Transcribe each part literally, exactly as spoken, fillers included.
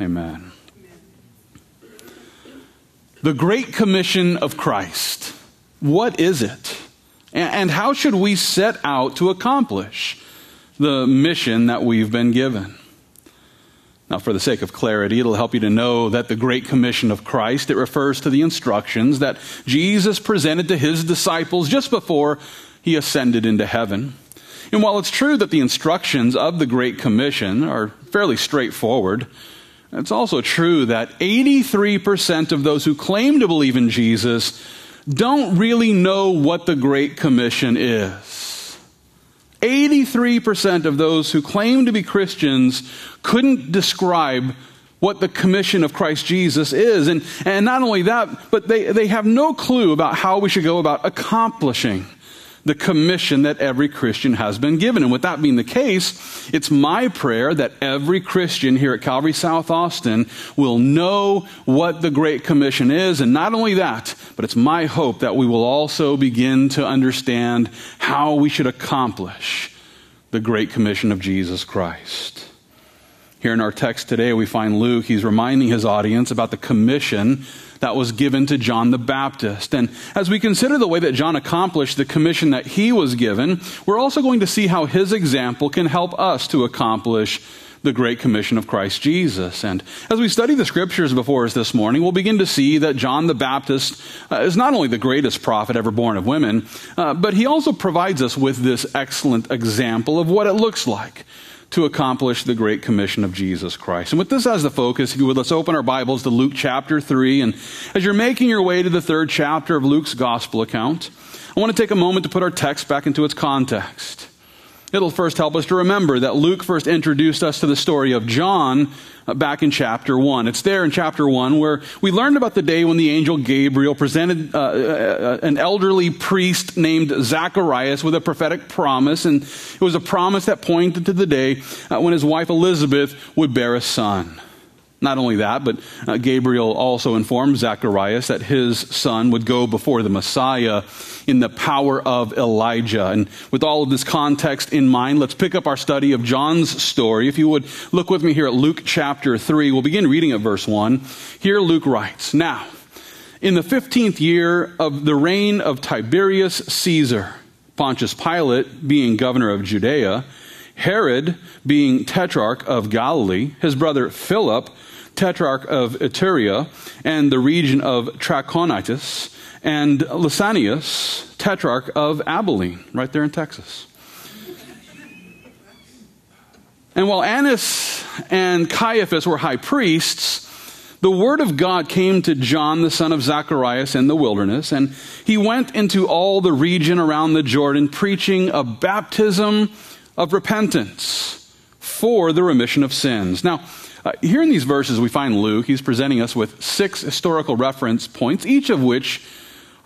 Amen. The Great Commission of Christ. What is it? And how should we set out to accomplish the mission that we've been given? Now, for the sake of clarity, it'll help you to know that the Great Commission of Christ, it refers to the instructions that Jesus presented to his disciples just before he ascended into heaven. And while it's true that the instructions of the Great Commission are fairly straightforward, it's also true that eighty-three percent of those who claim to believe in Jesus don't really know what the Great Commission is. eighty-three percent of those who claim to be Christians couldn't describe what the commission of Christ Jesus is. And, and not only that, but they, they have no clue about how we should go about accomplishing the commission that every Christian has been given. And with that being the case, it's my prayer that every Christian here at Calvary South Austin will know what the Great Commission is. And not only that, but it's my hope that we will also begin to understand how we should accomplish the Great Commission of Jesus Christ. Here in our text today, we find Luke. He's reminding his audience about the commission that was given to John the Baptist. And as we consider the way that John accomplished the commission that he was given, we're also going to see how his example can help us to accomplish the Great Commission of Christ Jesus. And as we study the scriptures before us this morning, we'll begin to see that John the Baptist uh, is not only the greatest prophet ever born of women, uh, but he also provides us with this excellent example of what it looks like to accomplish the Great Commission of Jesus Christ. And with this as the focus, if you would, let's open our Bibles to Luke chapter three. And as you're making your way to the third chapter of Luke's gospel account, I want to take a moment to put our text back into its context. It'll first help us to remember that Luke first introduced us to the story of John back in chapter one. It's there in chapter one where we learned about the day when the angel Gabriel presented uh, an elderly priest named Zacharias with a prophetic promise, and it was a promise that pointed to the day uh, when his wife Elizabeth would bear a son. Not only that, but uh, Gabriel also informed Zacharias that his son would go before the Messiah in the power of Elijah. And with all of this context in mind, let's pick up our study of John's story. If you would look with me here at Luke chapter three, we'll begin reading at verse one. Here Luke writes, "Now, in the fifteenth year of the reign of Tiberius Caesar, Pontius Pilate being governor of Judea, Herod being tetrarch of Galilee, his brother Philip, tetrarch of Eteria, and the region of Trachonitis, and Lysanias, tetrarch of Abilene," right there in Texas. "And while Annas and Caiaphas were high priests, the word of God came to John, the son of Zacharias, in the wilderness, and he went into all the region around the Jordan, preaching a baptism of repentance for the remission of sins." Now, Uh, here in these verses, we find Luke. He's presenting us with six historical reference points, each of which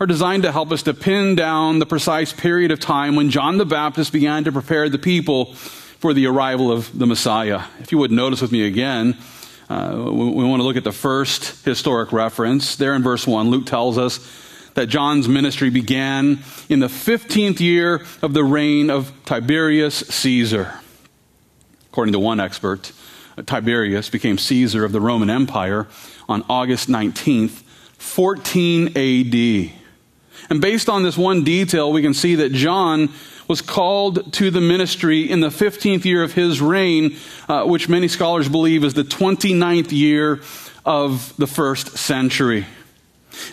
are designed to help us to pin down the precise period of time when John the Baptist began to prepare the people for the arrival of the Messiah. If you would notice with me again, uh, we, we want to look at the first historic reference. There in verse one, Luke tells us that John's ministry began in the fifteenth year of the reign of Tiberius Caesar. According to one expert, Tiberius became Caesar of the Roman Empire on August nineteenth, fourteen A D. And based on this one detail, we can see that John was called to the ministry in the fifteenth year of his reign, uh, which many scholars believe is the twenty-ninth year of the first century.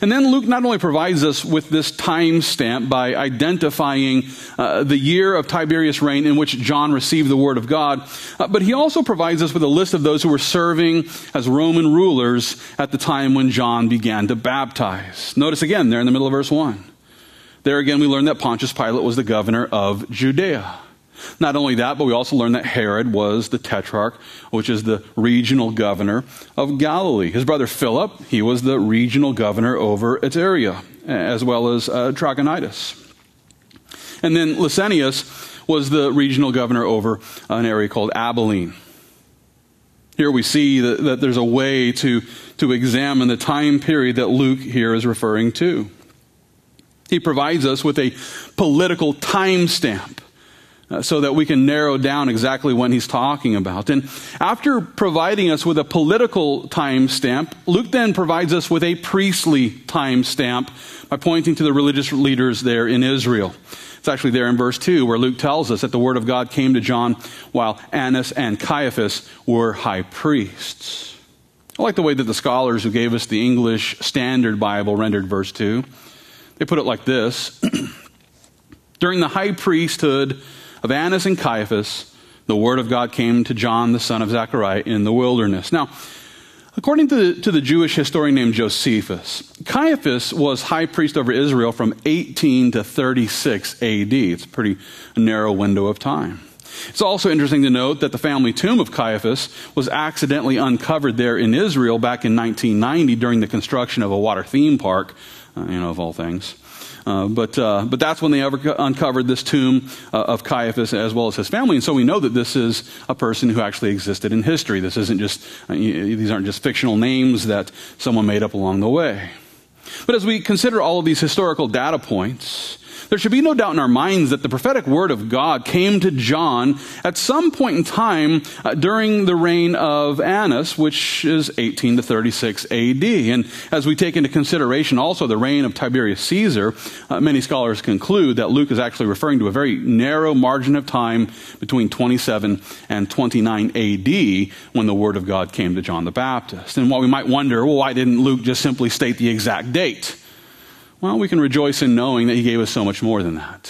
And then Luke not only provides us with this time stamp by identifying uh, the year of Tiberius' reign in which John received the word of God, uh, but he also provides us with a list of those who were serving as Roman rulers at the time when John began to baptize. Notice again there in the middle of verse one. There again we learn that Pontius Pilate was the governor of Judea. Not only that, but we also learn that Herod was the tetrarch, which is the regional governor of Galilee. His brother Philip, he was the regional governor over Eteria, as well as uh, Trachonitis. And then Lysanias was the regional governor over an area called Abilene. Here we see that, that there's a way to, to examine the time period that Luke here is referring to. He provides us with a political timestamp uh, so that we can narrow down exactly when he's talking about. And after providing us with a political time stamp, Luke then provides us with a priestly time stamp by pointing to the religious leaders there in Israel. It's actually there in verse two where Luke tells us that the word of God came to John while Annas and Caiaphas were high priests. I like the way that the scholars who gave us the English Standard Bible rendered verse two. They put it like this. During the high priesthood of Annas and Caiaphas, the word of God came to John, the son of Zachariah, in the wilderness. Now, according to the, to the Jewish historian named Josephus, Caiaphas was high priest over Israel from eighteen to thirty-six A D It's a pretty narrow window of time. It's also interesting to note that the family tomb of Caiaphas was accidentally uncovered there in Israel back in nineteen ninety during the construction of a water theme park, uh, you know, of all things. Uh, but uh, but that's when they ever uncovered this tomb uh, of Caiaphas as well as his family, and so we know that this is a person who actually existed in history. This isn't just uh, these aren't just fictional names that someone made up along the way. But as we consider all of these historical data points, there should be no doubt in our minds that the prophetic word of God came to John at some point in time uh, during the reign of Annas, which is eighteen to thirty-six A D And as we take into consideration also the reign of Tiberius Caesar, uh, many scholars conclude that Luke is actually referring to a very narrow margin of time between twenty-seven and twenty-nine A D when the word of God came to John the Baptist. And while we might wonder, well, why didn't Luke just simply state the exact date? Well, we can rejoice in knowing that he gave us so much more than that.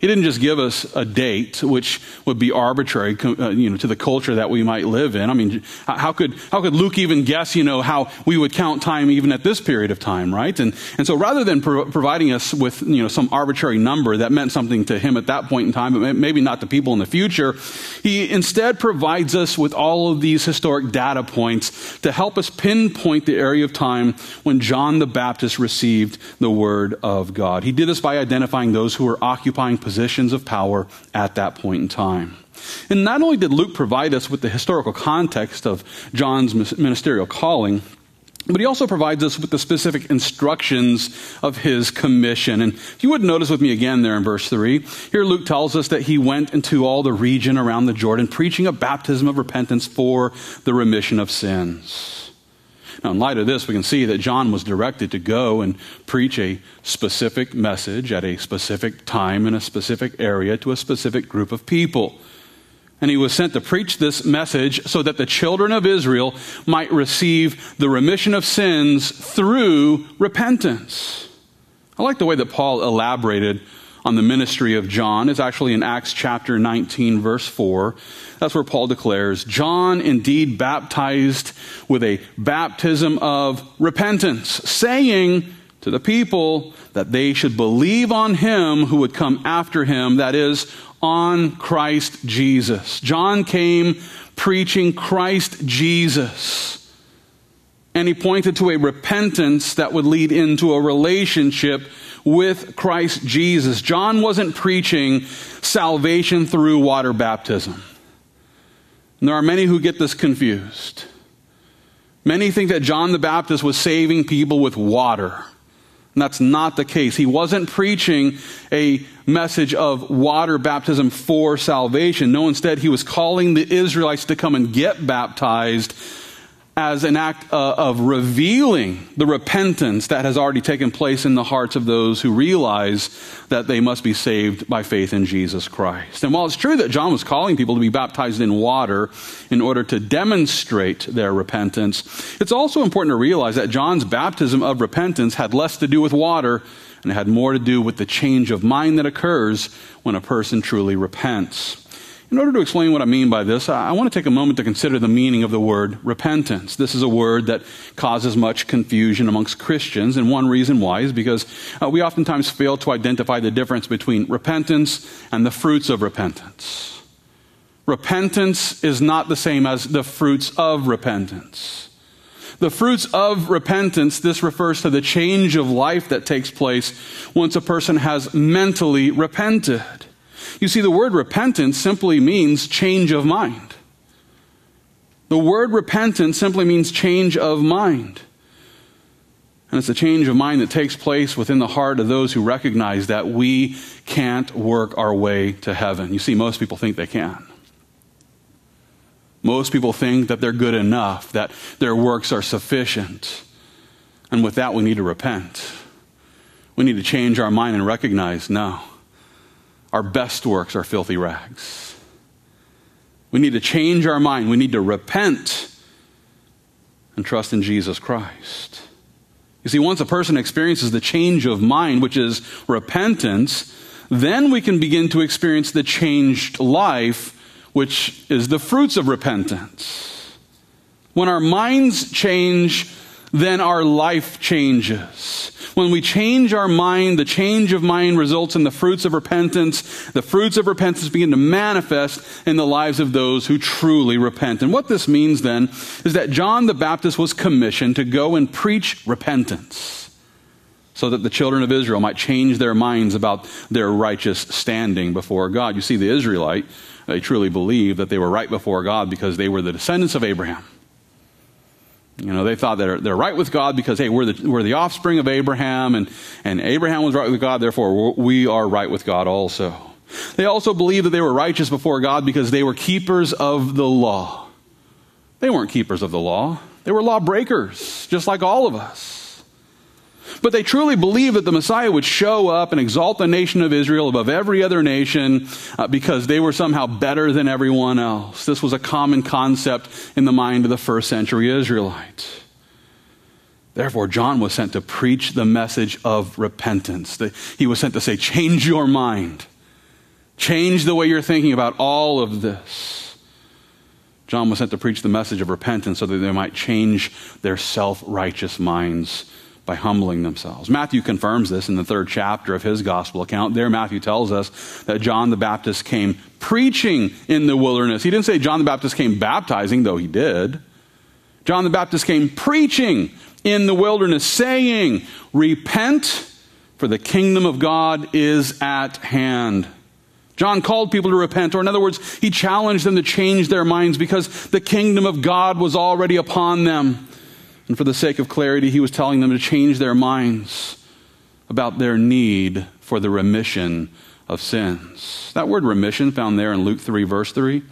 He didn't just give us a date, which would be arbitrary, uh, you know, to the culture that we might live in. I mean, how could how could Luke even guess, you know, how we would count time even at this period of time, right? And and so rather than pro- providing us with, you know, some arbitrary number that meant something to him at that point in time, but maybe not to people in the future, he instead provides us with all of these historic data points to help us pinpoint the area of time when John the Baptist received the word of God. He did this by identifying those who were occupying positions of power at that point in time. And not only did Luke provide us with the historical context of John's ministerial calling, but he also provides us with the specific instructions of his commission. And if you would notice with me again there in verse three, here Luke tells us that he went into all the region around the Jordan, preaching a baptism of repentance for the remission of sins. Now, in light of this, we can see that John was directed to go and preach a specific message at a specific time in a specific area to a specific group of people. And he was sent to preach this message so that the children of Israel might receive the remission of sins through repentance. I like the way that Paul elaborated on the ministry of John. It's actually in Acts chapter nineteen, verse four. That's where Paul declares, John indeed baptized with a baptism of repentance, saying to the people that they should believe on him who would come after him, that is, on Christ Jesus. John came preaching Christ Jesus. And he pointed to a repentance that would lead into a relationship with Christ Jesus. John wasn't preaching salvation through water baptism. And there are many who get this confused. Many think that John the Baptist was saving people with water. And that's not the case. He wasn't preaching a message of water baptism for salvation. No, instead, he was calling the Israelites to come and get baptized as an act uh, of revealing the repentance that has already taken place in the hearts of those who realize that they must be saved by faith in Jesus Christ. And while it's true that John was calling people to be baptized in water in order to demonstrate their repentance, it's also important to realize that John's baptism of repentance had less to do with water and it had more to do with the change of mind that occurs when a person truly repents. In order to explain what I mean by this, I want to take a moment to consider the meaning of the word repentance. This is a word that causes much confusion amongst Christians, and one reason why is because uh, we oftentimes fail to identify the difference between repentance and the fruits of repentance. Repentance is not the same as the fruits of repentance. The fruits of repentance, this refers to the change of life that takes place once a person has mentally repented. You see, the word repentance simply means change of mind. The word repentance simply means change of mind. And it's a change of mind that takes place within the heart of those who recognize that we can't work our way to heaven. You see, most people think they can. Most people think that they're good enough, that their works are sufficient. And with that, we need to repent. We need to change our mind and recognize, no, our best works are filthy rags. We need to change our mind. We need to repent and trust in Jesus Christ. You see, once a person experiences the change of mind, which is repentance, then we can begin to experience the changed life, which is the fruits of repentance. When our minds change, then our life changes. When we change our mind, the change of mind results in the fruits of repentance. The fruits of repentance begin to manifest in the lives of those who truly repent. And what this means then is that John the Baptist was commissioned to go and preach repentance so that the children of Israel might change their minds about their righteous standing before God. You see, the Israelite, they truly believed that they were right before God because they were the descendants of Abraham. You know, they thought that they're, they're right with God because, hey, we're the, we're the offspring of Abraham, and, and Abraham was right with God, therefore we are right with God also. They also believed that they were righteous before God because they were keepers of the law. They weren't keepers of the law. They were lawbreakers, just like all of us. But they truly believed that the Messiah would show up and exalt the nation of Israel above every other nation uh, because they were somehow better than everyone else. This was a common concept in the mind of the first century Israelite. Therefore, John was sent to preach the message of repentance. He was sent to say, change your mind. Change the way you're thinking about all of this. John was sent to preach the message of repentance so that they might change their self-righteous minds by humbling themselves. Matthew confirms this in the third chapter of his gospel account. There, Matthew tells us that John the Baptist came preaching in the wilderness. He didn't say John the Baptist came baptizing, though he did. John the Baptist came preaching in the wilderness, saying, repent, for the kingdom of God is at hand. John called people to repent, or in other words, he challenged them to change their minds because the kingdom of God was already upon them. And for the sake of clarity, he was telling them to change their minds about their need for the remission of sins. That word remission found there in Luke three, verse three.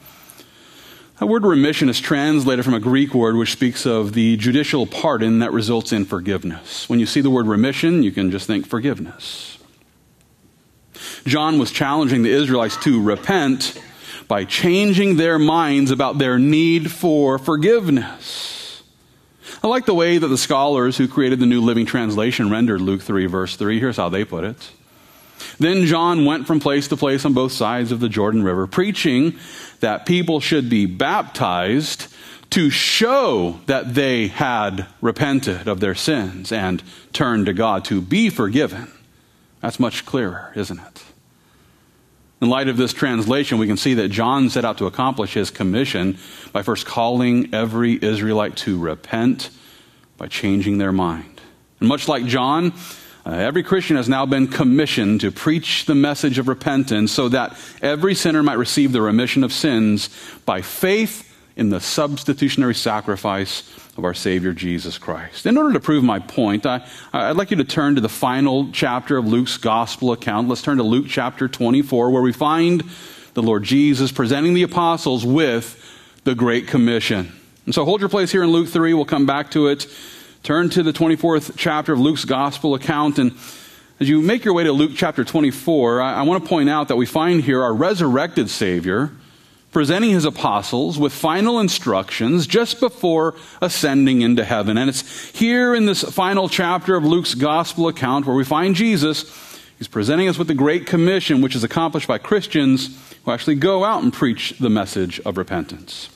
That word remission is translated from a Greek word which speaks of the judicial pardon that results in forgiveness. When you see the word remission, you can just think forgiveness. John was challenging the Israelites to repent by changing their minds about their need for forgiveness. I like the way that the scholars who created the New Living Translation rendered Luke three, verse three. Here's how they put it. Then John went from place to place on both sides of the Jordan River, preaching that people should be baptized to show that they had repented of their sins and turned to God to be forgiven. That's much clearer, isn't it? In light of this translation, we can see that John set out to accomplish his commission by first calling every Israelite to repent by changing their mind. And much like John, uh, every Christian has now been commissioned to preach the message of repentance so that every sinner might receive the remission of sins by faith in the substitutionary sacrifice of our Savior Jesus Christ. In order to prove my point, I, I'd like you to turn to the final chapter of Luke's gospel account. Let's turn to Luke chapter twenty-four, where we find the Lord Jesus presenting the apostles with the Great Commission. And so hold your place here in Luke three. We'll come back to it. Turn to the twenty-fourth chapter of Luke's gospel account. And as you make your way to Luke chapter twenty-four, I, I want to point out that we find here our resurrected Savior presenting his apostles with final instructions just before ascending into heaven. And it's here in this final chapter of Luke's gospel account where we find Jesus. He's presenting us with the Great Commission, which is accomplished by Christians who actually go out and preach the message of repentance.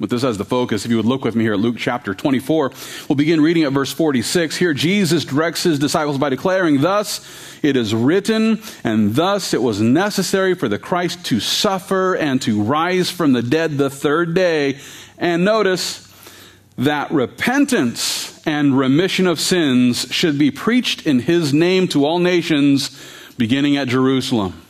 With this as the focus, if you would look with me here at Luke chapter twenty-four, we'll begin reading at verse forty-six. Here Jesus directs his disciples by declaring, thus it is written, and thus it was necessary for the Christ to suffer and to rise from the dead the third day. And notice that repentance and remission of sins should be preached in his name to all nations, beginning at Jerusalem.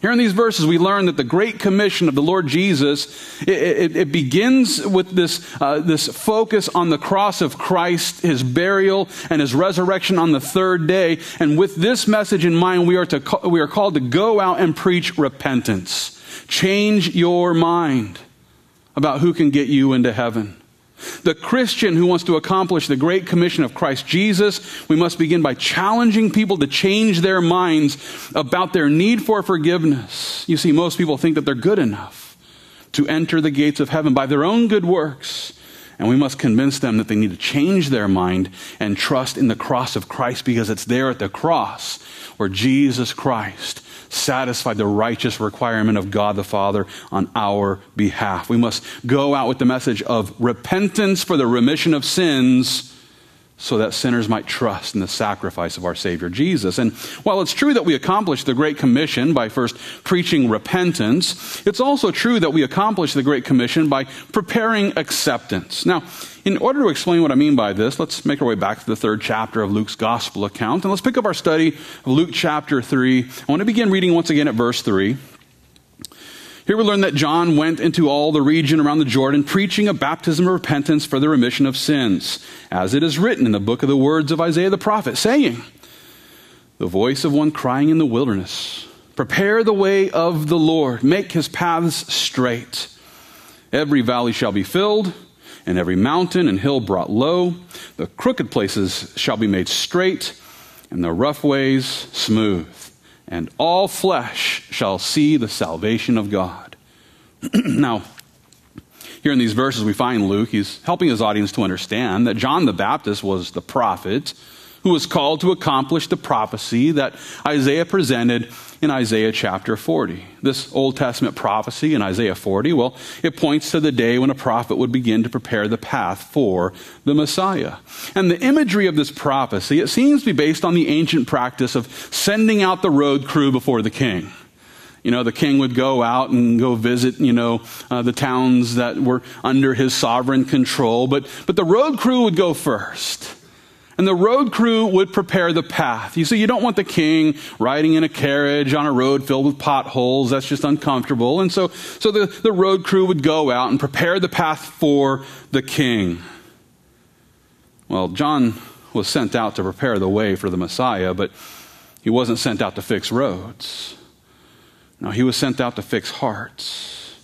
Here in these verses, we learn that the Great Commission of the Lord Jesus, it, it, it begins with this, uh, this focus on the cross of Christ, his burial, and his resurrection on the third day. And with this message in mind, we are, to, we are called to go out and preach repentance. Change your mind about who can get you into heaven. The Christian who wants to accomplish the Great Commission of Christ Jesus, we must begin by challenging people to change their minds about their need for forgiveness. You see, most people think that they're good enough to enter the gates of heaven by their own good works. And we must convince them that they need to change their mind and trust in the cross of Christ, because it's there at the cross where Jesus Christ satisfied the righteous requirement of God the Father on our behalf. We must go out with the message of repentance for the remission of sins, so that sinners might trust in the sacrifice of our Savior Jesus. And while it's true that we accomplish the Great Commission by first preaching repentance, it's also true that we accomplish the Great Commission by preparing acceptance. Now, in order to explain what I mean by this, let's make our way back to the third chapter of Luke's Gospel account, and let's pick up our study of Luke chapter three. I want to begin reading once again at verse three. Here we learn that John went into all the region around the Jordan, preaching a baptism of repentance for the remission of sins, as it is written in the book of the words of Isaiah the prophet, saying, "The voice of one crying in the wilderness, prepare the way of the Lord, make his paths straight. Every valley shall be filled, and every mountain and hill brought low. The crooked places shall be made straight, and the rough ways smooth. And all flesh shall see the salvation of God." Now, here in these verses we find Luke, he's helping his audience to understand that John the Baptist was the prophet who was called to accomplish the prophecy that Isaiah presented in Isaiah chapter forty. This Old Testament prophecy in Isaiah forty, well, it points to the day when a prophet would begin to prepare the path for the Messiah. And the imagery of this prophecy, it seems to be based on the ancient practice of sending out the road crew before the king. You know, the king would go out and go visit, you know, uh, the towns that were under his sovereign control, but, but the road crew would go first. And the road crew would prepare the path. You see, you don't want the king riding in a carriage on a road filled with potholes. That's just uncomfortable. And so, so the, the road crew would go out and prepare the path for the king. Well, John was sent out to prepare the way for the Messiah, but he wasn't sent out to fix roads. No, he was sent out to fix hearts.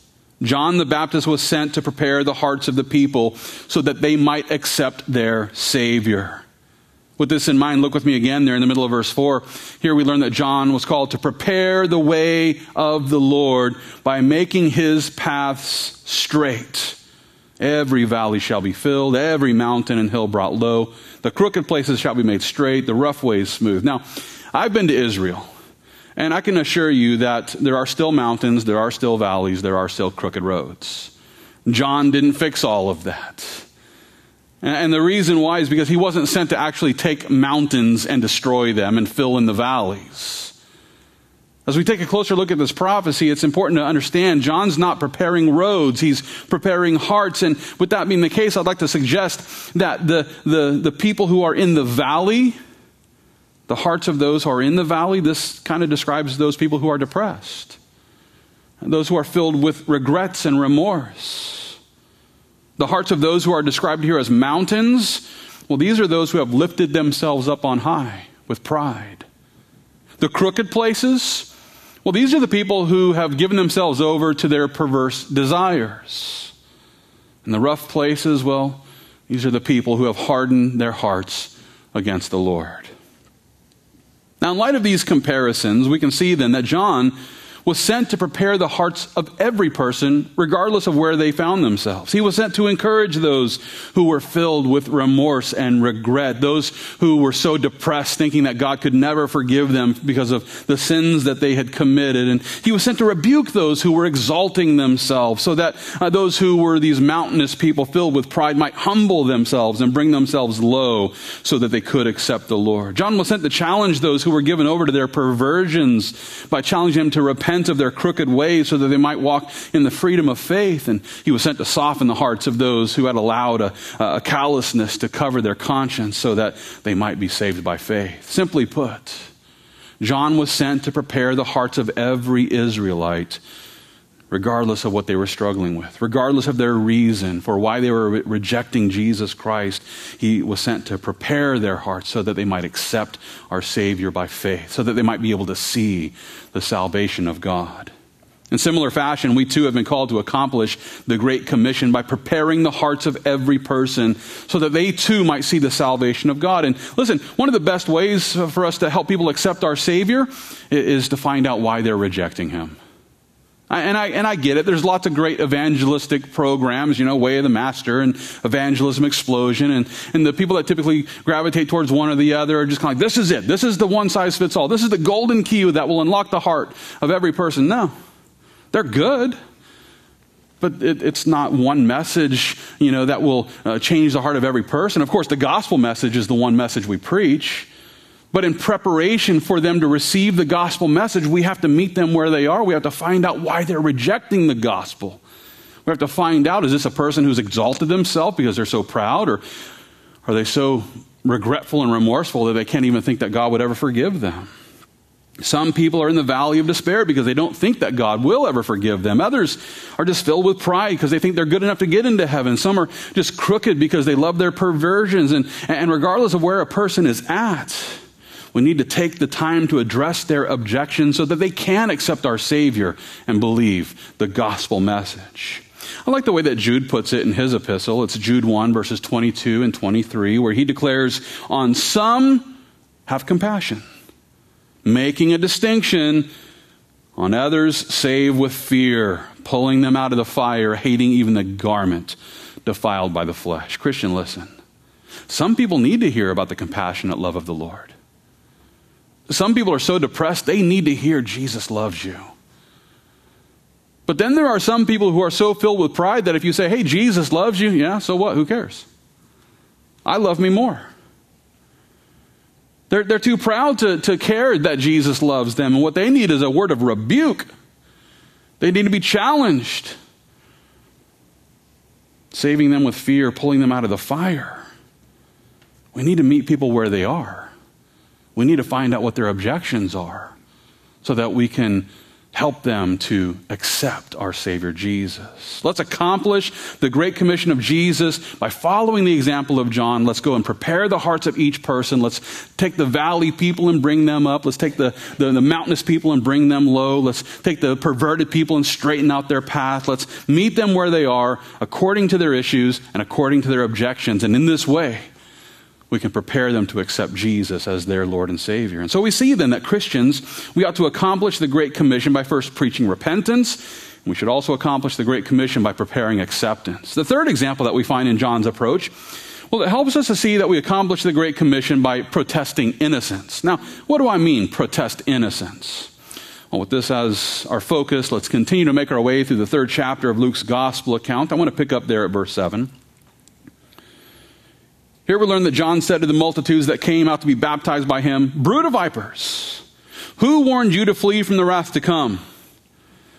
John the Baptist was sent to prepare the hearts of the people so that they might accept their Savior. With this in mind, look with me again there in the middle of verse four. Here we learn that John was called to prepare the way of the Lord by making his paths straight. Every valley shall be filled, every mountain and hill brought low. The crooked places shall be made straight, the rough ways smooth. Now, I've been to Israel, and I can assure you that there are still mountains, there are still valleys, there are still crooked roads. John didn't fix all of that. And the reason why is because he wasn't sent to actually take mountains and destroy them and fill in the valleys. As we take a closer look at this prophecy, it's important to understand John's not preparing roads, he's preparing hearts. And with that being the case, I'd like to suggest that the, the, the people who are in the valley, the hearts of those who are in the valley, this kind of describes those people who are depressed, those who are filled with regrets and remorse. The hearts of those who are described here as mountains, well, these are those who have lifted themselves up on high with pride. The crooked places, well, these are the people who have given themselves over to their perverse desires. And the rough places, well, these are the people who have hardened their hearts against the Lord. Now, in light of these comparisons, we can see then that John was sent to prepare the hearts of every person, regardless of where they found themselves. He was sent to encourage those who were filled with remorse and regret, those who were so depressed, thinking that God could never forgive them because of the sins that they had committed. And he was sent to rebuke those who were exalting themselves, so that uh, those who were these mountainous people filled with pride might humble themselves and bring themselves low so that they could accept the Lord. John was sent to challenge those who were given over to their perversions by challenging them to repent of their crooked ways so that they might walk in the freedom of faith. And he was sent to soften the hearts of those who had allowed a, a callousness to cover their conscience so that they might be saved by faith. Simply put, John was sent to prepare the hearts of every Israelite, regardless of what they were struggling with, regardless of their reason for why they were re- rejecting Jesus Christ. He was sent to prepare their hearts so that they might accept our Savior by faith, so that they might be able to see the salvation of God. In similar fashion, we too have been called to accomplish the Great Commission by preparing the hearts of every person so that they too might see the salvation of God. And listen, one of the best ways for us to help people accept our Savior is to find out why they're rejecting Him. And I, and I get it. There's lots of great evangelistic programs, you know, Way of the Master and Evangelism Explosion. And, and the people that typically gravitate towards one or the other are just kind of like, this is it. This is the one size fits all. This is the golden key that will unlock the heart of every person. No, they're good. But it, it's not one message, you know, that will uh, change the heart of every person. Of course, the gospel message is the one message we preach. But in preparation for them to receive the gospel message, we have to meet them where they are. We have to find out why they're rejecting the gospel. We have to find out, is this a person who's exalted themselves because they're so proud? Or are they so regretful and remorseful that they can't even think that God would ever forgive them? Some people are in the valley of despair because they don't think that God will ever forgive them. Others are just filled with pride because they think they're good enough to get into heaven. Some are just crooked because they love their perversions. And, and regardless of where a person is at, we need to take the time to address their objections so that they can accept our Savior and believe the gospel message. I like the way that Jude puts it in his epistle. It's Jude one, verses twenty-two and twenty-three, where he declares, "On some have compassion, making a distinction; on others save with fear, pulling them out of the fire, hating even the garment defiled by the flesh." Christian, listen. Some people need to hear about the compassionate love of the Lord. Some people are so depressed, they need to hear Jesus loves you. But then there are some people who are so filled with pride that if you say, hey, Jesus loves you, yeah, so what? Who cares? I love me more. They're, they're too proud to, to care that Jesus loves them. And what they need is a word of rebuke. They need to be challenged. Saving them with fear, pulling them out of the fire. We need to meet people where they are. We need to find out what their objections are so that we can help them to accept our Savior Jesus. Let's accomplish the Great Commission of Jesus by following the example of John. Let's go and prepare the hearts of each person. Let's take the valley people and bring them up. Let's take the, the, the mountainous people and bring them low. Let's take the perverted people and straighten out their path. Let's meet them where they are according to their issues and according to their objections. And in this way, we can prepare them to accept Jesus as their Lord and Savior. And so we see then that Christians, we ought to accomplish the Great Commission by first preaching repentance. And we should also accomplish the Great Commission by preparing acceptance. The third example that we find in John's approach, well, it helps us to see that we accomplish the Great Commission by protesting innocence. Now, what do I mean, protest innocence? Well, with this as our focus, let's continue to make our way through the third chapter of Luke's gospel account. I want to pick up there at verse seven. Here we learn that John said to the multitudes that came out to be baptized by him, "Brood of vipers, who warned you to flee from the wrath to come?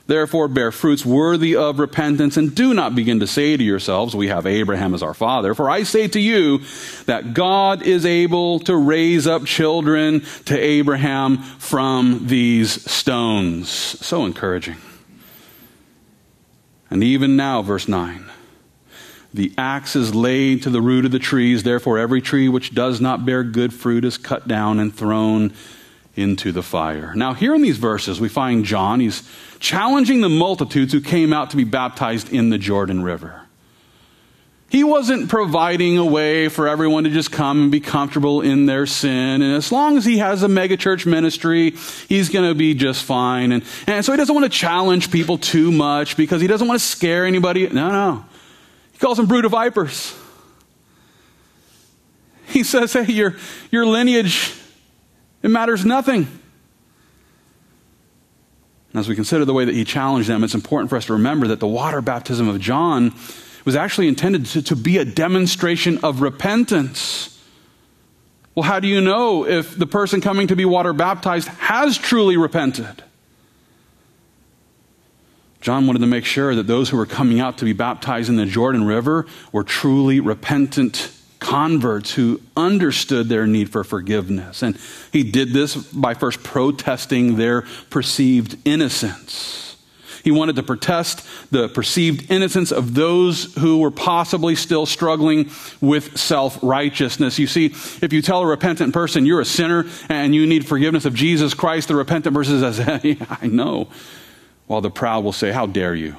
Therefore bear fruits worthy of repentance, and do not begin to say to yourselves, 'We have Abraham as our father.' For I say to you that God is able to raise up children to Abraham from these stones." So encouraging. And even now, verse nine, "The axe is laid to the root of the trees. Therefore, every tree which does not bear good fruit is cut down and thrown into the fire." Now, here in these verses, we find John. He's challenging the multitudes who came out to be baptized in the Jordan River. He wasn't providing a way for everyone to just come and be comfortable in their sin. And as long as he has a megachurch ministry, he's going to be just fine. And, and so he doesn't want to challenge people too much because he doesn't want to scare anybody. No, no. He calls them brood of vipers. He says, hey, your, your lineage, it matters nothing. And as we consider the way that he challenged them, it's important for us to remember that the water baptism of John was actually intended to, to be a demonstration of repentance. Well, how do you know if the person coming to be water baptized has truly repented? John wanted to make sure that those who were coming out to be baptized in the Jordan River were truly repentant converts who understood their need for forgiveness. And he did this by first protesting their perceived innocence. He wanted to protest the perceived innocence of those who were possibly still struggling with self-righteousness. You see, if you tell a repentant person you're a sinner and you need forgiveness of Jesus Christ, the repentant person says, hey, I know. While the proud will say, how dare you?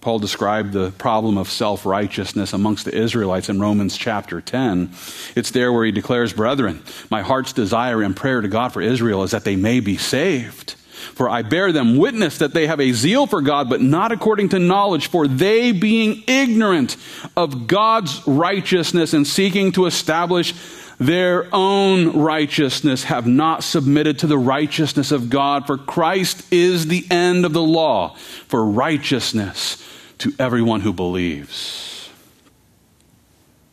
Paul described the problem of self-righteousness amongst the Israelites in Romans chapter ten. It's there where he declares, brethren, my heart's desire and prayer to God for Israel is that they may be saved. For I bear them witness that they have a zeal for God, but not according to knowledge, for they being ignorant of God's righteousness and seeking to establish their own righteousness have not submitted to the righteousness of God, for Christ is the end of the law for righteousness to everyone who believes.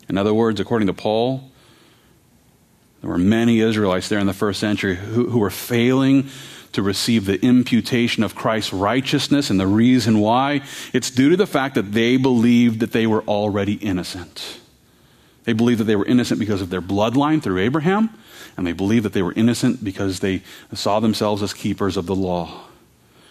In other words, according to Paul, there were many Israelites there in the first century who, who were failing to receive the imputation of Christ's righteousness, and the reason why, it's due to the fact that they believed that they were already innocent. They believed that they were innocent because of their bloodline through Abraham, and they believed that they were innocent because they saw themselves as keepers of the law.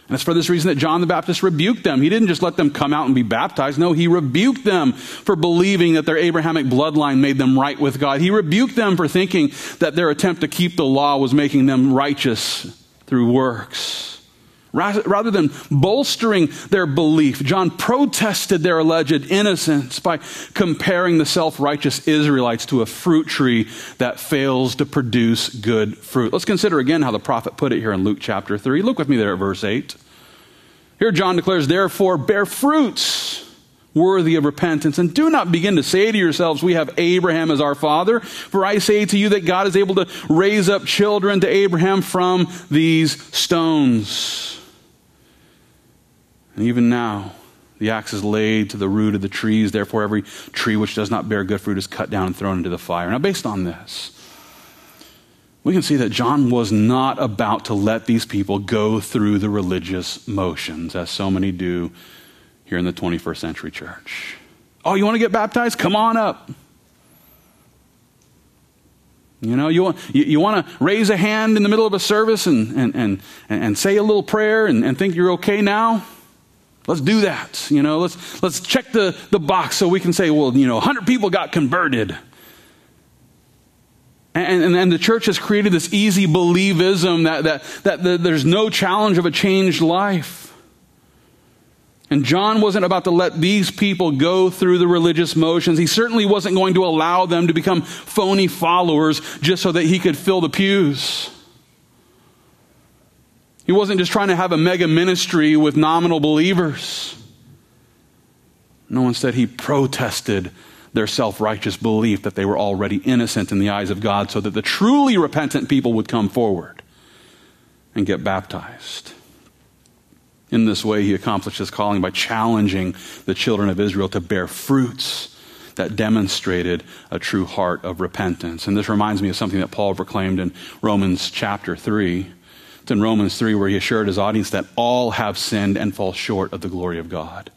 And it's for this reason that John the Baptist rebuked them. He didn't just let them come out and be baptized. No, he rebuked them for believing that their Abrahamic bloodline made them right with God. He rebuked them for thinking that their attempt to keep the law was making them righteous through works. Rather than bolstering their belief, John protested their alleged innocence by comparing the self-righteous Israelites to a fruit tree that fails to produce good fruit. Let's consider again how the prophet put it here in Luke chapter three. Look with me there at verse eight. Here John declares, therefore, bear fruits worthy of repentance, and do not begin to say to yourselves, we have Abraham as our father, for I say to you that God is able to raise up children to Abraham from these stones. And even now, the axe is laid to the root of the trees. Therefore, every tree which does not bear good fruit is cut down and thrown into the fire. Now, based on this, we can see that John was not about to let these people go through the religious motions, as so many do here in the twenty-first century church. Oh, you want to get baptized? Come on up. You know, you want, you, you want to raise a hand in the middle of a service and, and, and, and say a little prayer and, and think you're okay now? Let's do that, you know, let's, let's check the, the box so we can say, well, you know, one hundred people got converted. And, and, and the church has created this easy believism that, that, that, that there's no challenge of a changed life. And John wasn't about to let these people go through the religious motions. He certainly wasn't going to allow them to become phony followers just so that he could fill the pews. He wasn't just trying to have a mega ministry with nominal believers. No, instead he protested their self-righteous belief that they were already innocent in the eyes of God so that the truly repentant people would come forward and get baptized. In this way, he accomplished his calling by challenging the children of Israel to bear fruits that demonstrated a true heart of repentance. And this reminds me of something that Paul proclaimed in Romans chapter three. In Romans three, where he assured his audience that all have sinned and fall short of the glory of God.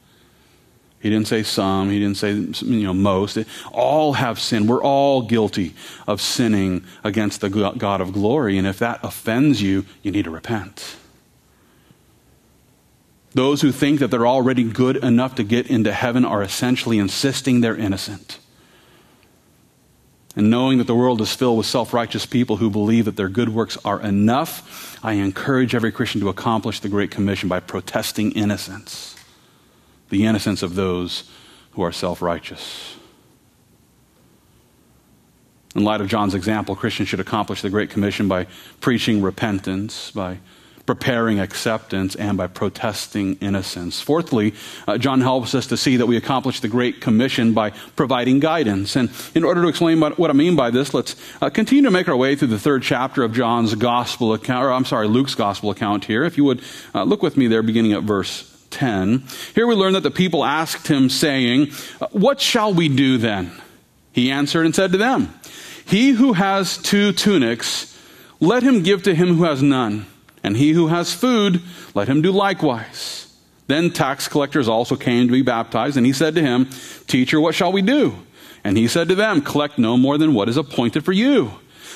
He didn't say some, he didn't say, you know, most. All have sinned. We're all guilty of sinning against the God of glory, and if that offends you, you need to repent. Those who think that they're already good enough to get into heaven are essentially insisting they're innocent. And knowing that the world is filled with self-righteous people who believe that their good works are enough, I encourage every Christian to accomplish the Great Commission by protesting innocence, the innocence of those who are self-righteous. In light of John's example, Christians should accomplish the Great Commission by preaching repentance, by preparing acceptance, and by protesting innocence. Fourthly, uh, John helps us to see that we accomplish the Great Commission by providing guidance. And in order to explain what, what I mean by this, let's uh, continue to make our way through the third chapter of John's gospel account, or I'm sorry, Luke's gospel account here. If you would uh, look with me there, beginning at verse ten. Here we learn that the people asked him, saying, "What shall we do then?" He answered and said to them, "He who has two tunics, let him give to him who has none. And he who has food, let him do likewise." Then tax collectors also came to be baptized, and he said to him, "Teacher, what shall we do?" And he said to them, "Collect no more than what is appointed for you."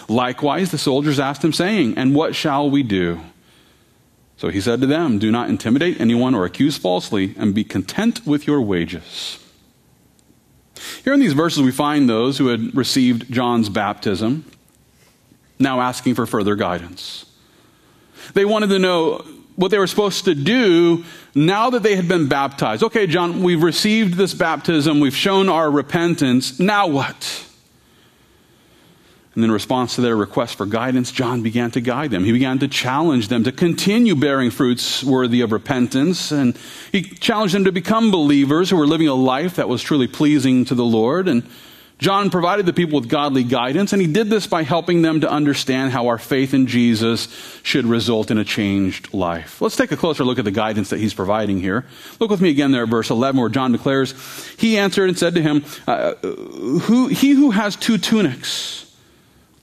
Likewise, the soldiers asked him, saying, "And what shall we do?" So he said to them, "Do not intimidate anyone or accuse falsely, and be content with your wages." Here in these verses we find those who had received John's baptism now asking for further guidance. They wanted to know what they were supposed to do now that they had been baptized. Okay, John, we've received this baptism. We've shown our repentance. Now what? And in response to their request for guidance, John began to guide them. He began to challenge them to continue bearing fruits worthy of repentance. And he challenged them to become believers who were living a life that was truly pleasing to the Lord. And John provided the people with godly guidance, and he did this by helping them to understand how our faith in Jesus should result in a changed life. Let's take a closer look at the guidance that he's providing here. Look with me again there at verse eleven, where John declares, "He answered and said to him, uh, who, he who has two tunics,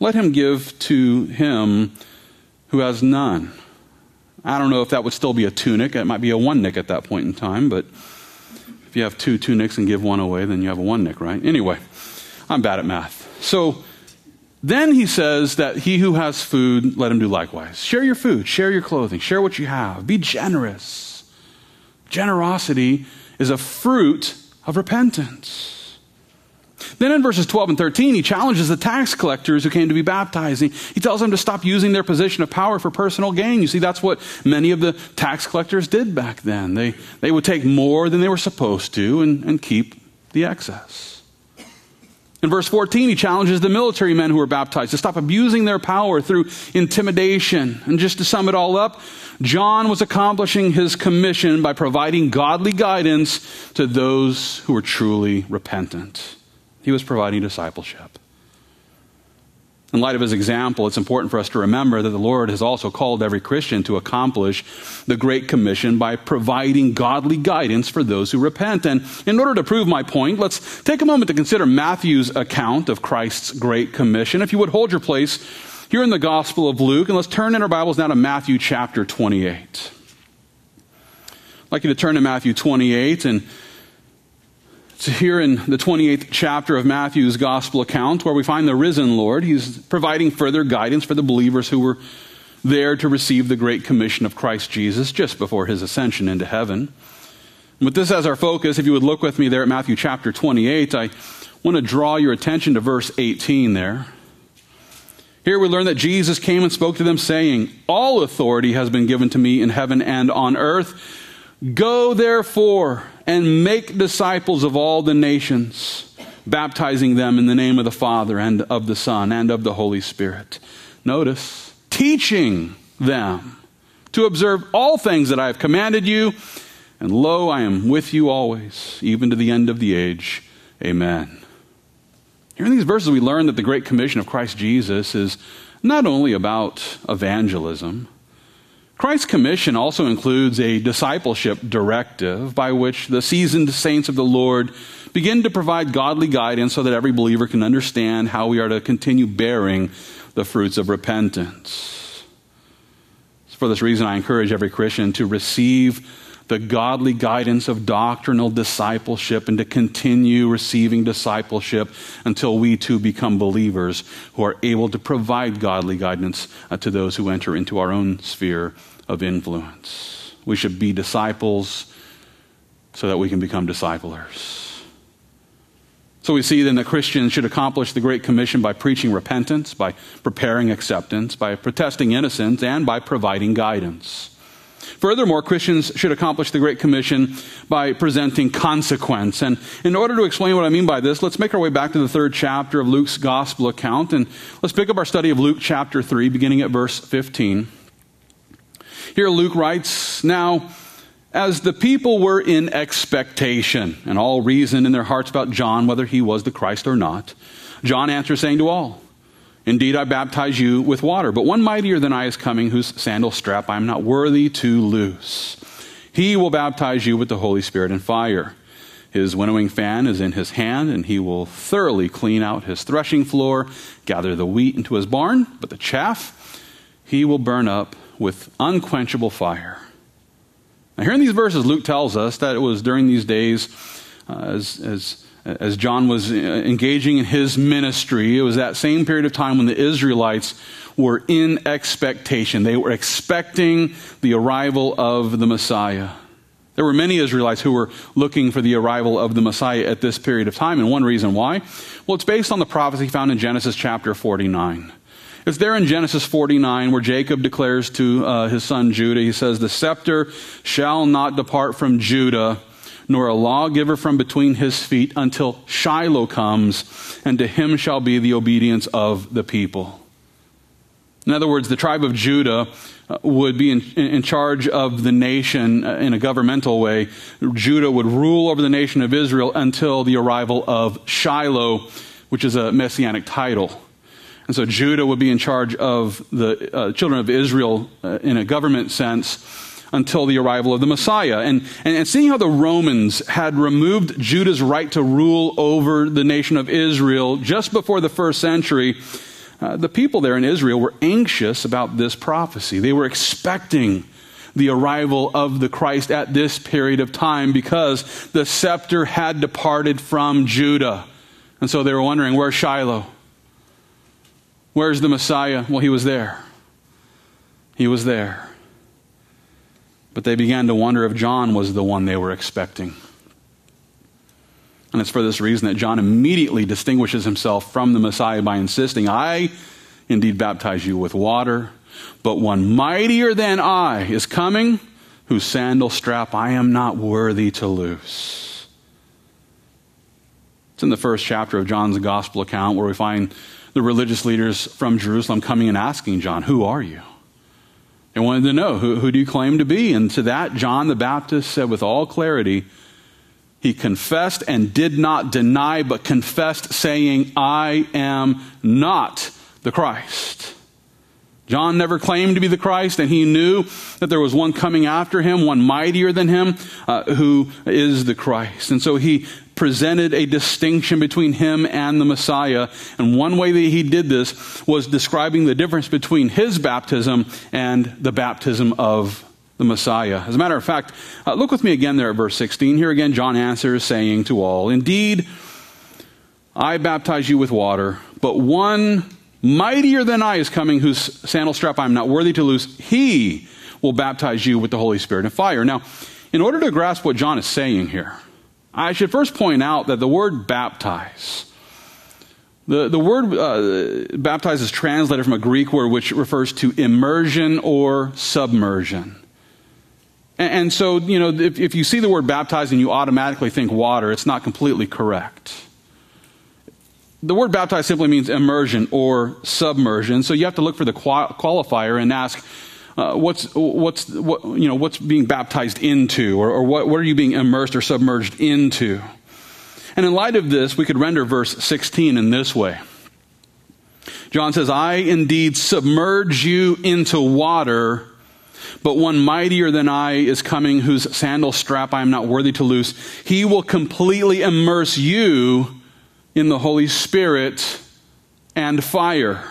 let him give to him who has none." I don't know if that would still be a tunic. It might be a one-nick at that point in time, but if you have two tunics and give one away, then you have a one-nick, right? Anyway. I'm bad at math. So then he says that he who has food, let him do likewise. Share your food, share your clothing, share what you have. Be generous. Generosity is a fruit of repentance. Then in verses twelve and thirteen, he challenges the tax collectors who came to be baptized. He, he tells them to stop using their position of power for personal gain. You see, that's what many of the tax collectors did back then. They, they would take more than they were supposed to and, and keep the excess. In verse fourteen, he challenges the military men who were baptized to stop abusing their power through intimidation. And just to sum it all up, John was accomplishing his commission by providing godly guidance to those who were truly repentant. He was providing discipleship. In light of his example, it's important for us to remember that the Lord has also called every Christian to accomplish the Great Commission by providing godly guidance for those who repent. And in order to prove my point, let's take a moment to consider Matthew's account of Christ's Great Commission. If you would hold your place here in the Gospel of Luke, and let's turn in our Bibles now to Matthew chapter twenty-eight. I'd like you to turn to Matthew twenty-eight, and it's here in the twenty-eighth chapter of Matthew's gospel account where we find the risen Lord. He's providing further guidance for the believers who were there to receive the Great Commission of Christ Jesus just before his ascension into heaven. And with this as our focus, if you would look with me there at Matthew chapter twenty-eight, I want to draw your attention to verse eighteen there. Here we learn that Jesus came and spoke to them saying, "All authority has been given to me in heaven and on earth. Go therefore and make disciples of all the nations, baptizing them in the name of the Father and of the Son and of the Holy Spirit." Notice, teaching them to observe all things that I have commanded you. And lo, I am with you always, even to the end of the age. Amen. Here in these verses, we learn that the Great Commission of Christ Jesus is not only about evangelism. Christ's commission also includes a discipleship directive by which the seasoned saints of the Lord begin to provide godly guidance so that every believer can understand how we are to continue bearing the fruits of repentance. For this reason, I encourage every Christian to receive the godly guidance of doctrinal discipleship and to continue receiving discipleship until we too become believers who are able to provide godly guidance uh, to those who enter into our own sphere of influence. We should be disciples so that we can become disciplers. So we see then that Christians should accomplish the Great Commission by preaching repentance, by preparing acceptance, by protesting innocence, and by providing guidance. Furthermore, Christians should accomplish the Great Commission by presenting consequence. And in order to explain what I mean by this, let's make our way back to the third chapter of Luke's gospel account. And let's pick up our study of Luke chapter three, beginning at verse fifteen. Here Luke writes, "Now, as the people were in expectation, and all reasoned in their hearts about John, whether he was the Christ or not, John answered, saying to all, 'Indeed, I baptize you with water, but one mightier than I is coming, whose sandal strap I am not worthy to loose. He will baptize you with the Holy Spirit and fire. His winnowing fan is in his hand, and he will thoroughly clean out his threshing floor, gather the wheat into his barn, but the chaff he will burn up with unquenchable fire. Now, here in these verses, Luke tells us that it was during these days, uh, as, as, as John was engaging in his ministry, it was that same period of time when the Israelites were in expectation. They were expecting the arrival of the Messiah. There were many Israelites who were looking for the arrival of the Messiah at this period of time, and one reason why? Well, it's based on the prophecy found in Genesis chapter forty-nine. It's there in Genesis forty-nine where Jacob declares to uh, his son Judah, he says, "The scepter shall not depart from Judah, nor a lawgiver from between his feet, until Shiloh comes, and to him shall be the obedience of the people." In other words, the tribe of Judah would be in, in charge of the nation in a governmental way. Judah would rule over the nation of Israel until the arrival of Shiloh, which is a messianic title. And so Judah would be in charge of the uh, children of Israel uh, in a government sense until the arrival of the Messiah. And, and, and seeing how the Romans had removed Judah's right to rule over the nation of Israel just before the first century, Uh, the people there in Israel were anxious about this prophecy. They were expecting the arrival of the Christ at this period of time because the scepter had departed from Judah. And so they were wondering, where's Shiloh? Where's the Messiah? Well, he was there. He was there. But they began to wonder if John was the one they were expecting. And it's for this reason that John immediately distinguishes himself from the Messiah by insisting, "I indeed baptize you with water, but one mightier than I is coming, whose sandal strap I am not worthy to loose." It's in the first chapter of John's gospel account where we find the religious leaders from Jerusalem coming and asking John, "Who are you?" They wanted to know, who, who do you claim to be? And to that, John the Baptist said with all clarity, he confessed and did not deny, but confessed, saying, "I am not the Christ." John never claimed to be the Christ, and he knew that there was one coming after him, one mightier than him, uh, who is the Christ. And so he presented a distinction between him and the Messiah. And one way that he did this was describing the difference between his baptism and the baptism of the Messiah. As a matter of fact, uh, look with me again there at verse sixteen. Here again, John answers, saying to all, "Indeed, I baptize you with water, but one mightier than I is coming, whose sandal strap I am not worthy to loose. He will baptize you with the Holy Spirit and fire." Now, in order to grasp what John is saying here, I should first point out that the word baptize, the, the word uh, baptize is translated from a Greek word which refers to immersion or submersion. And so, you know, if, if you see the word baptize and you automatically think water, it's not completely correct. The word baptize simply means immersion or submersion. So you have to look for the qualifier and ask, uh, what's, what's, what, you know, what's being baptized into, or, or what, what are you being immersed or submerged into? And in light of this, we could render verse sixteen in this way. John says, "I indeed submerge you into water, but one mightier than I is coming, whose sandal strap I am not worthy to loose. He will completely immerse you in the Holy Spirit and fire."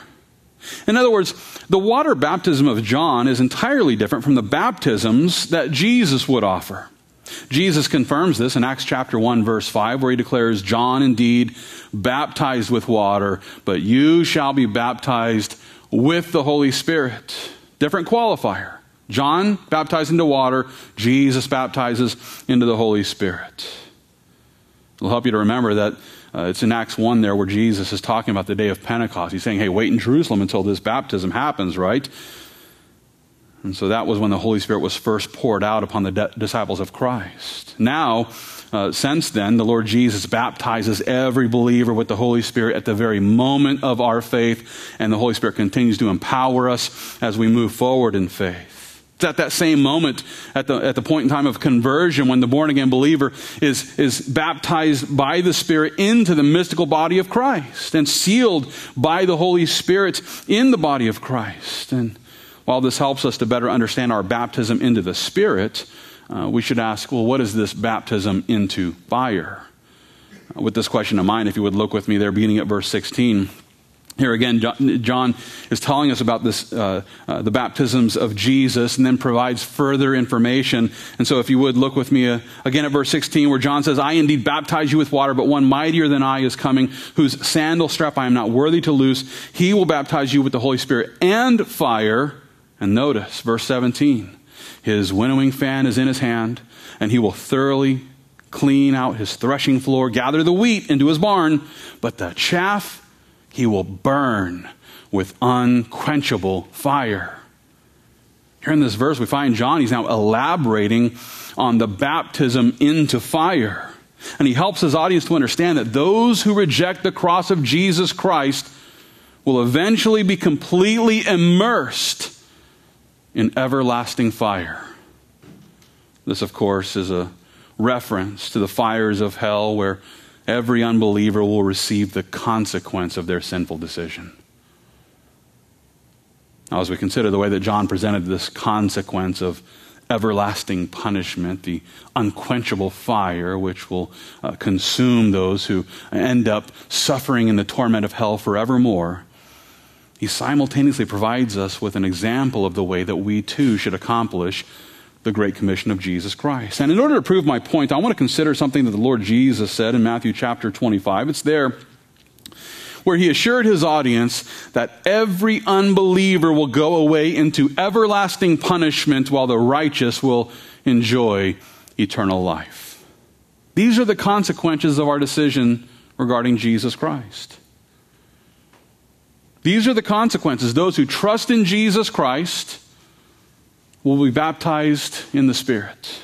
In other words, the water baptism of John is entirely different from the baptisms that Jesus would offer. Jesus confirms this in Acts chapter one, verse five, where he declares, "John indeed baptized with water, but you shall be baptized with the Holy Spirit." Different qualifier. John baptized into water, Jesus baptizes into the Holy Spirit. It'll help you to remember that uh, it's in Acts one there where Jesus is talking about the day of Pentecost. He's saying, hey, wait in Jerusalem until this baptism happens, right? And so that was when the Holy Spirit was first poured out upon the de- disciples of Christ. Now, uh, since then, the Lord Jesus baptizes every believer with the Holy Spirit at the very moment of our faith, and the Holy Spirit continues to empower us as we move forward in faith. It's at that same moment, at the, at the point in time of conversion, when the born-again believer is, is baptized by the Spirit into the mystical body of Christ and sealed by the Holy Spirit in the body of Christ. And while this helps us to better understand our baptism into the Spirit, uh, we should ask, well, what is this baptism into fire? With this question in mind, if you would look with me there, beginning at verse sixteen, Here again, John, John is telling us about this, uh, uh, the baptisms of Jesus, and then provides further information. And so if you would, look with me uh, again at verse sixteen, where John says, "I indeed baptize you with water, but one mightier than I is coming, whose sandal strap I am not worthy to loose. He will baptize you with the Holy Spirit and fire." And notice verse seventeen, "His winnowing fan is in his hand, and he will thoroughly clean out his threshing floor, gather the wheat into his barn, but the chaff he will burn with unquenchable fire." Here in this verse, we find John, he's now elaborating on the baptism into fire. And he helps his audience to understand that those who reject the cross of Jesus Christ will eventually be completely immersed in everlasting fire. This, of course, is a reference to the fires of hell, where every unbeliever will receive the consequence of their sinful decision. Now, as we consider the way that John presented this consequence of everlasting punishment, the unquenchable fire which will uh, consume those who end up suffering in the torment of hell forevermore, he simultaneously provides us with an example of the way that we too should accomplish the Great Commission of Jesus Christ. And in order to prove my point, I want to consider something that the Lord Jesus said in Matthew chapter twenty-five. It's there where he assured his audience that every unbeliever will go away into everlasting punishment, while the righteous will enjoy eternal life. These are the consequences of our decision regarding Jesus Christ. These are the consequences. Those who trust in Jesus Christ will be baptized in the Spirit.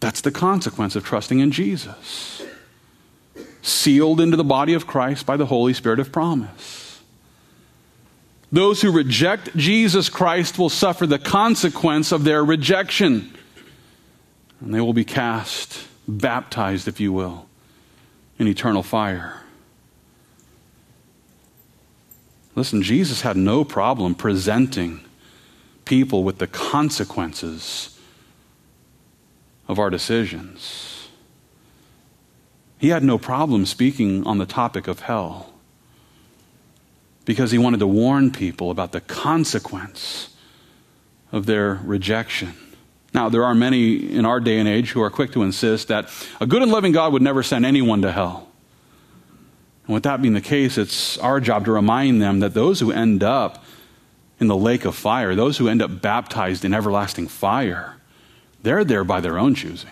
That's the consequence of trusting in Jesus, sealed into the body of Christ by the Holy Spirit of promise. Those who reject Jesus Christ will suffer the consequence of their rejection, and they will be cast, baptized, if you will, in eternal fire. Listen, Jesus had no problem presenting people with the consequences of our decisions. He had no problem speaking on the topic of hell, because he wanted to warn people about the consequence of their rejection. Now, there are many in our day and age who are quick to insist that a good and loving God would never send anyone to hell. And with that being the case, it's our job to remind them that those who end up in the lake of fire, those who end up baptized in everlasting fire, they're there by their own choosing.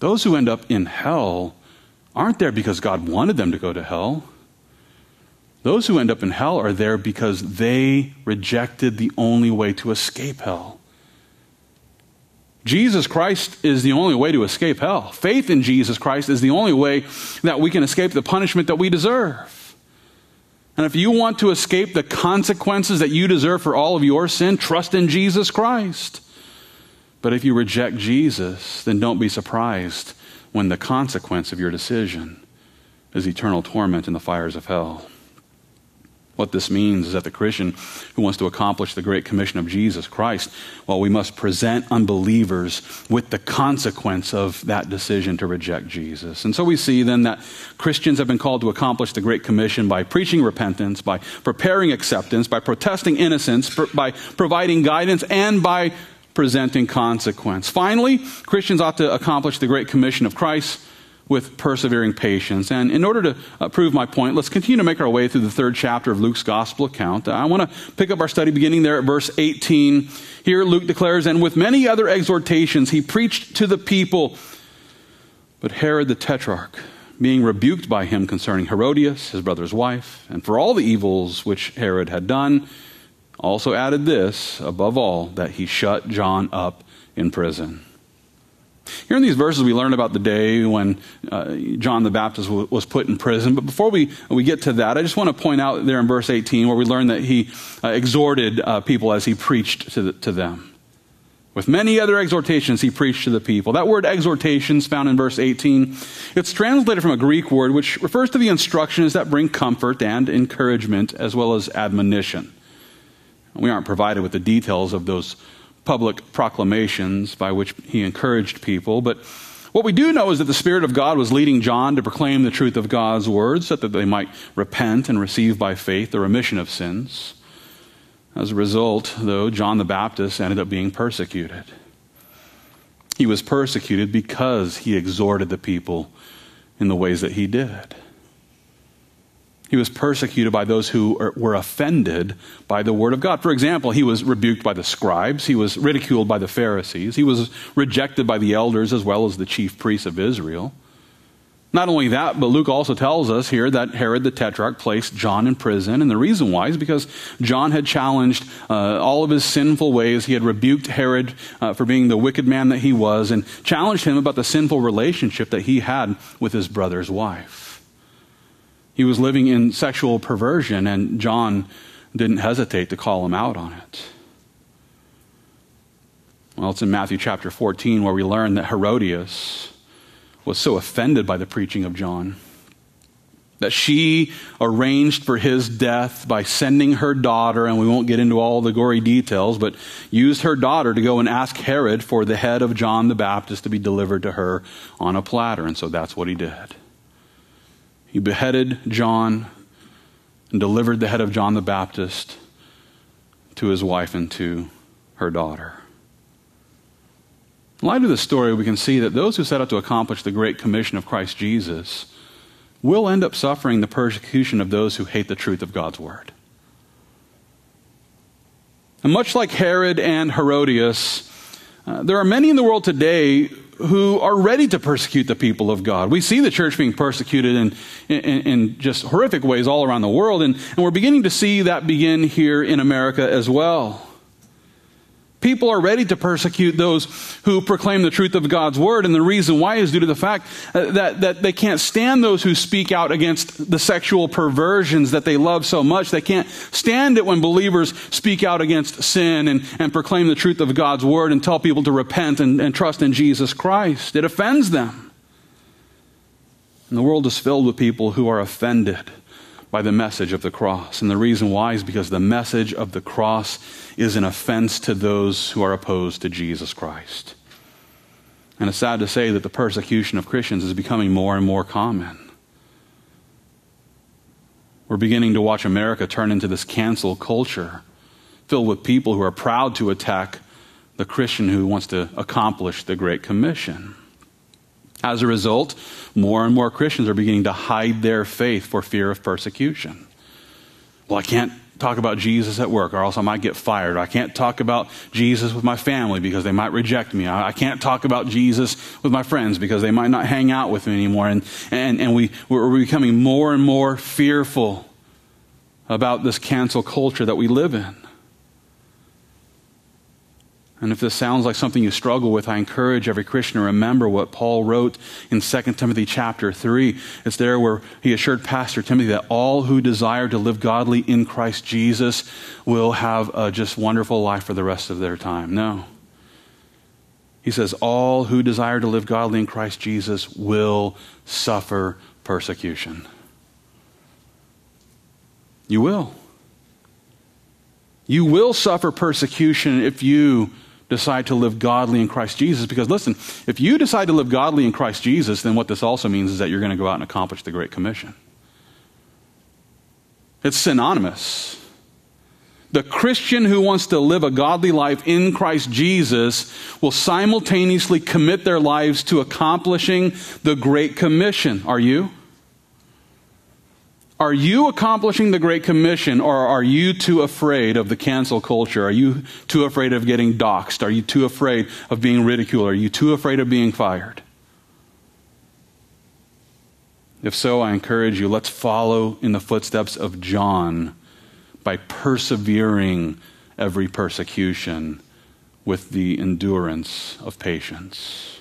Those who end up in hell aren't there because God wanted them to go to hell. Those who end up in hell are there because they rejected the only way to escape hell. Jesus Christ is the only way to escape hell. Faith in Jesus Christ is the only way that we can escape the punishment that we deserve. And if you want to escape the consequences that you deserve for all of your sin, trust in Jesus Christ. But if you reject Jesus, then don't be surprised when the consequence of your decision is eternal torment in the fires of hell. What this means is that the Christian who wants to accomplish the Great Commission of Jesus Christ, well, we must present unbelievers with the consequence of that decision to reject Jesus. And so we see then that Christians have been called to accomplish the Great Commission by preaching repentance, by preparing acceptance, by protesting innocence, pr- by providing guidance, and by presenting consequence. Finally, Christians ought to accomplish the Great Commission of Christ with persevering patience. And in order to uh, prove my point, let's continue to make our way through the third chapter of Luke's gospel account. I want to pick up our study beginning there at verse eighteen. Here Luke declares, "And with many other exhortations he preached to the people. But Herod the Tetrarch, being rebuked by him concerning Herodias, his brother's wife, and for all the evils which Herod had done, also added this, above all, that he shut John up in prison." Here in these verses, we learn about the day when uh, John the Baptist w- was put in prison. But before we, we get to that, I just want to point out there in verse eighteen, where we learn that he uh, exhorted uh, people as he preached to, the, to them. With many other exhortations, he preached to the people. That word exhortations found in verse eighteen, it's translated from a Greek word which refers to the instructions that bring comfort and encouragement, as well as admonition. We aren't provided with the details of those public proclamations by which he encouraged people, but What we do know is that the Spirit of God was leading John to proclaim the truth of God's word so that they might repent and receive by faith the remission of sins. As a result, though, John the Baptist ended up being persecuted. He was persecuted because he exhorted the people in the ways that he did. He was persecuted by those who were offended by the word of God. For example, he was rebuked by the scribes. He was ridiculed by the Pharisees. He was rejected by the elders as well as the chief priests of Israel. Not only that, but Luke also tells us here that Herod the Tetrarch placed John in prison. And the reason why is because John had challenged uh, all of his sinful ways. He had rebuked Herod uh, for being the wicked man that he was and challenged him about the sinful relationship that he had with his brother's wife. He was living in sexual perversion, and John didn't hesitate to call him out on it. Well, it's in Matthew chapter fourteen where we learn that Herodias was so offended by the preaching of John that she arranged for his death by sending her daughter, and we won't get into all the gory details, but used her daughter to go and ask Herod for the head of John the Baptist to be delivered to her on a platter, and so that's what he did. He beheaded John and delivered the head of John the Baptist to his wife and to her daughter. In light of this story, we can see that those who set out to accomplish the Great Commission of Christ Jesus will end up suffering the persecution of those who hate the truth of God's word. And much like Herod and Herodias, uh, there are many in the world today who are ready to persecute the people of God. We see the church being persecuted in, in, in just horrific ways all around the world, and, and we're beginning to see that begin here in America as well. People are ready to persecute those who proclaim the truth of God's word, and the reason why is due to the fact that, that they can't stand those who speak out against the sexual perversions that they love so much. They can't stand it when believers speak out against sin and, and proclaim the truth of God's word and tell people to repent and, and trust in Jesus Christ. It offends them. And the world is filled with people who are offended by the message of the cross. And the reason why is because the message of the cross is an offense to those who are opposed to Jesus Christ. And it's sad to say that the persecution of Christians is becoming more and more common. We're beginning to watch America turn into this cancel culture filled with people who are proud to attack the Christian who wants to accomplish the Great Commission. As a result, more and more Christians are beginning to hide their faith for fear of persecution. Well, I can't talk about Jesus at work or else I might get fired. I can't talk about Jesus with my family because they might reject me. I can't talk about Jesus with my friends because they might not hang out with me anymore. And, and, and we, we're becoming more and more fearful about this cancel culture that we live in. And if this sounds like something you struggle with, I encourage every Christian to remember what Paul wrote in Second Timothy chapter three. It's there where he assured Pastor Timothy that all who desire to live godly in Christ Jesus will have a just wonderful life for the rest of their time. No. He says, all who desire to live godly in Christ Jesus will suffer persecution. You will. You will suffer persecution if you decide to live godly in Christ Jesus. Because listen, if you decide to live godly in Christ Jesus, then what this also means is that you're going to go out and accomplish the Great Commission. It's synonymous. The Christian who wants to live a godly life in Christ Jesus will simultaneously commit their lives to accomplishing the Great Commission. Are you? Are you accomplishing the Great Commission, or are you too afraid of the cancel culture? Are you too afraid of getting doxxed? Are you too afraid of being ridiculed? Are you too afraid of being fired? If so, I encourage you, let's follow in the footsteps of John by persevering every persecution with the endurance of patience.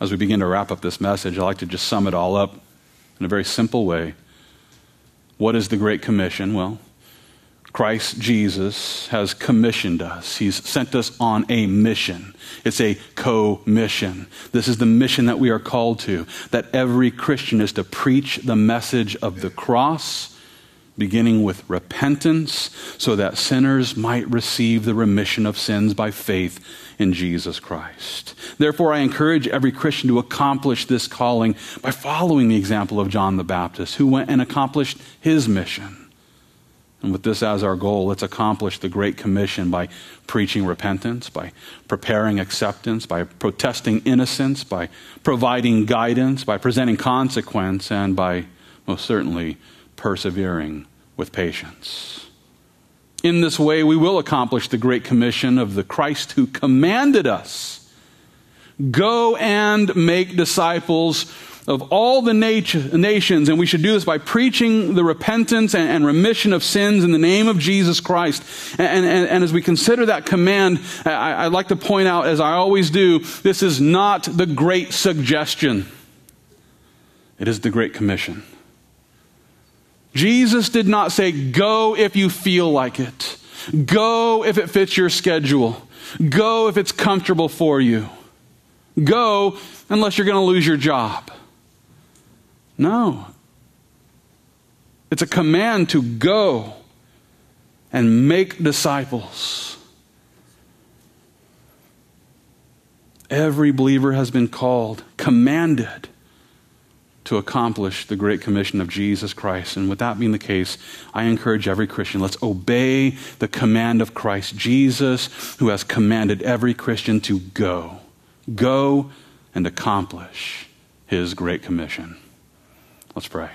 As we begin to wrap up this message, I'd like to just sum it all up in a very simple way. What is the Great Commission? Well, Christ Jesus has commissioned us. He's sent us on a mission. It's a co-mission. This is the mission that we are called to, that every Christian is to preach the message of the cross beginning with repentance, so that sinners might receive the remission of sins by faith in Jesus Christ. Therefore, I encourage every Christian to accomplish this calling by following the example of John the Baptist, who went and accomplished his mission. And with this as our goal, let's accomplish the Great Commission by preaching repentance, by preparing acceptance, by protesting innocence, by providing guidance, by presenting consequence, and by, most certainly, persevering with patience. In this way, we will accomplish the Great Commission of the Christ who commanded us, go and make disciples of all the nations. And we should do this by preaching the repentance and, and remission of sins in the name of Jesus Christ. And, and, and as we consider that command, I, I'd like to point out, as I always do, this is not the Great Suggestion. It is the Great Commission. Jesus did not say, go if you feel like it. Go if it fits your schedule. Go if it's comfortable for you. Go unless you're going to lose your job. No. It's a command to go and make disciples. Every believer has been called, commanded, to accomplish the Great Commission of Jesus Christ. And with that being the case, I encourage every Christian, let's obey the command of Christ Jesus, who has commanded every Christian to go. Go and accomplish his Great Commission. Let's pray.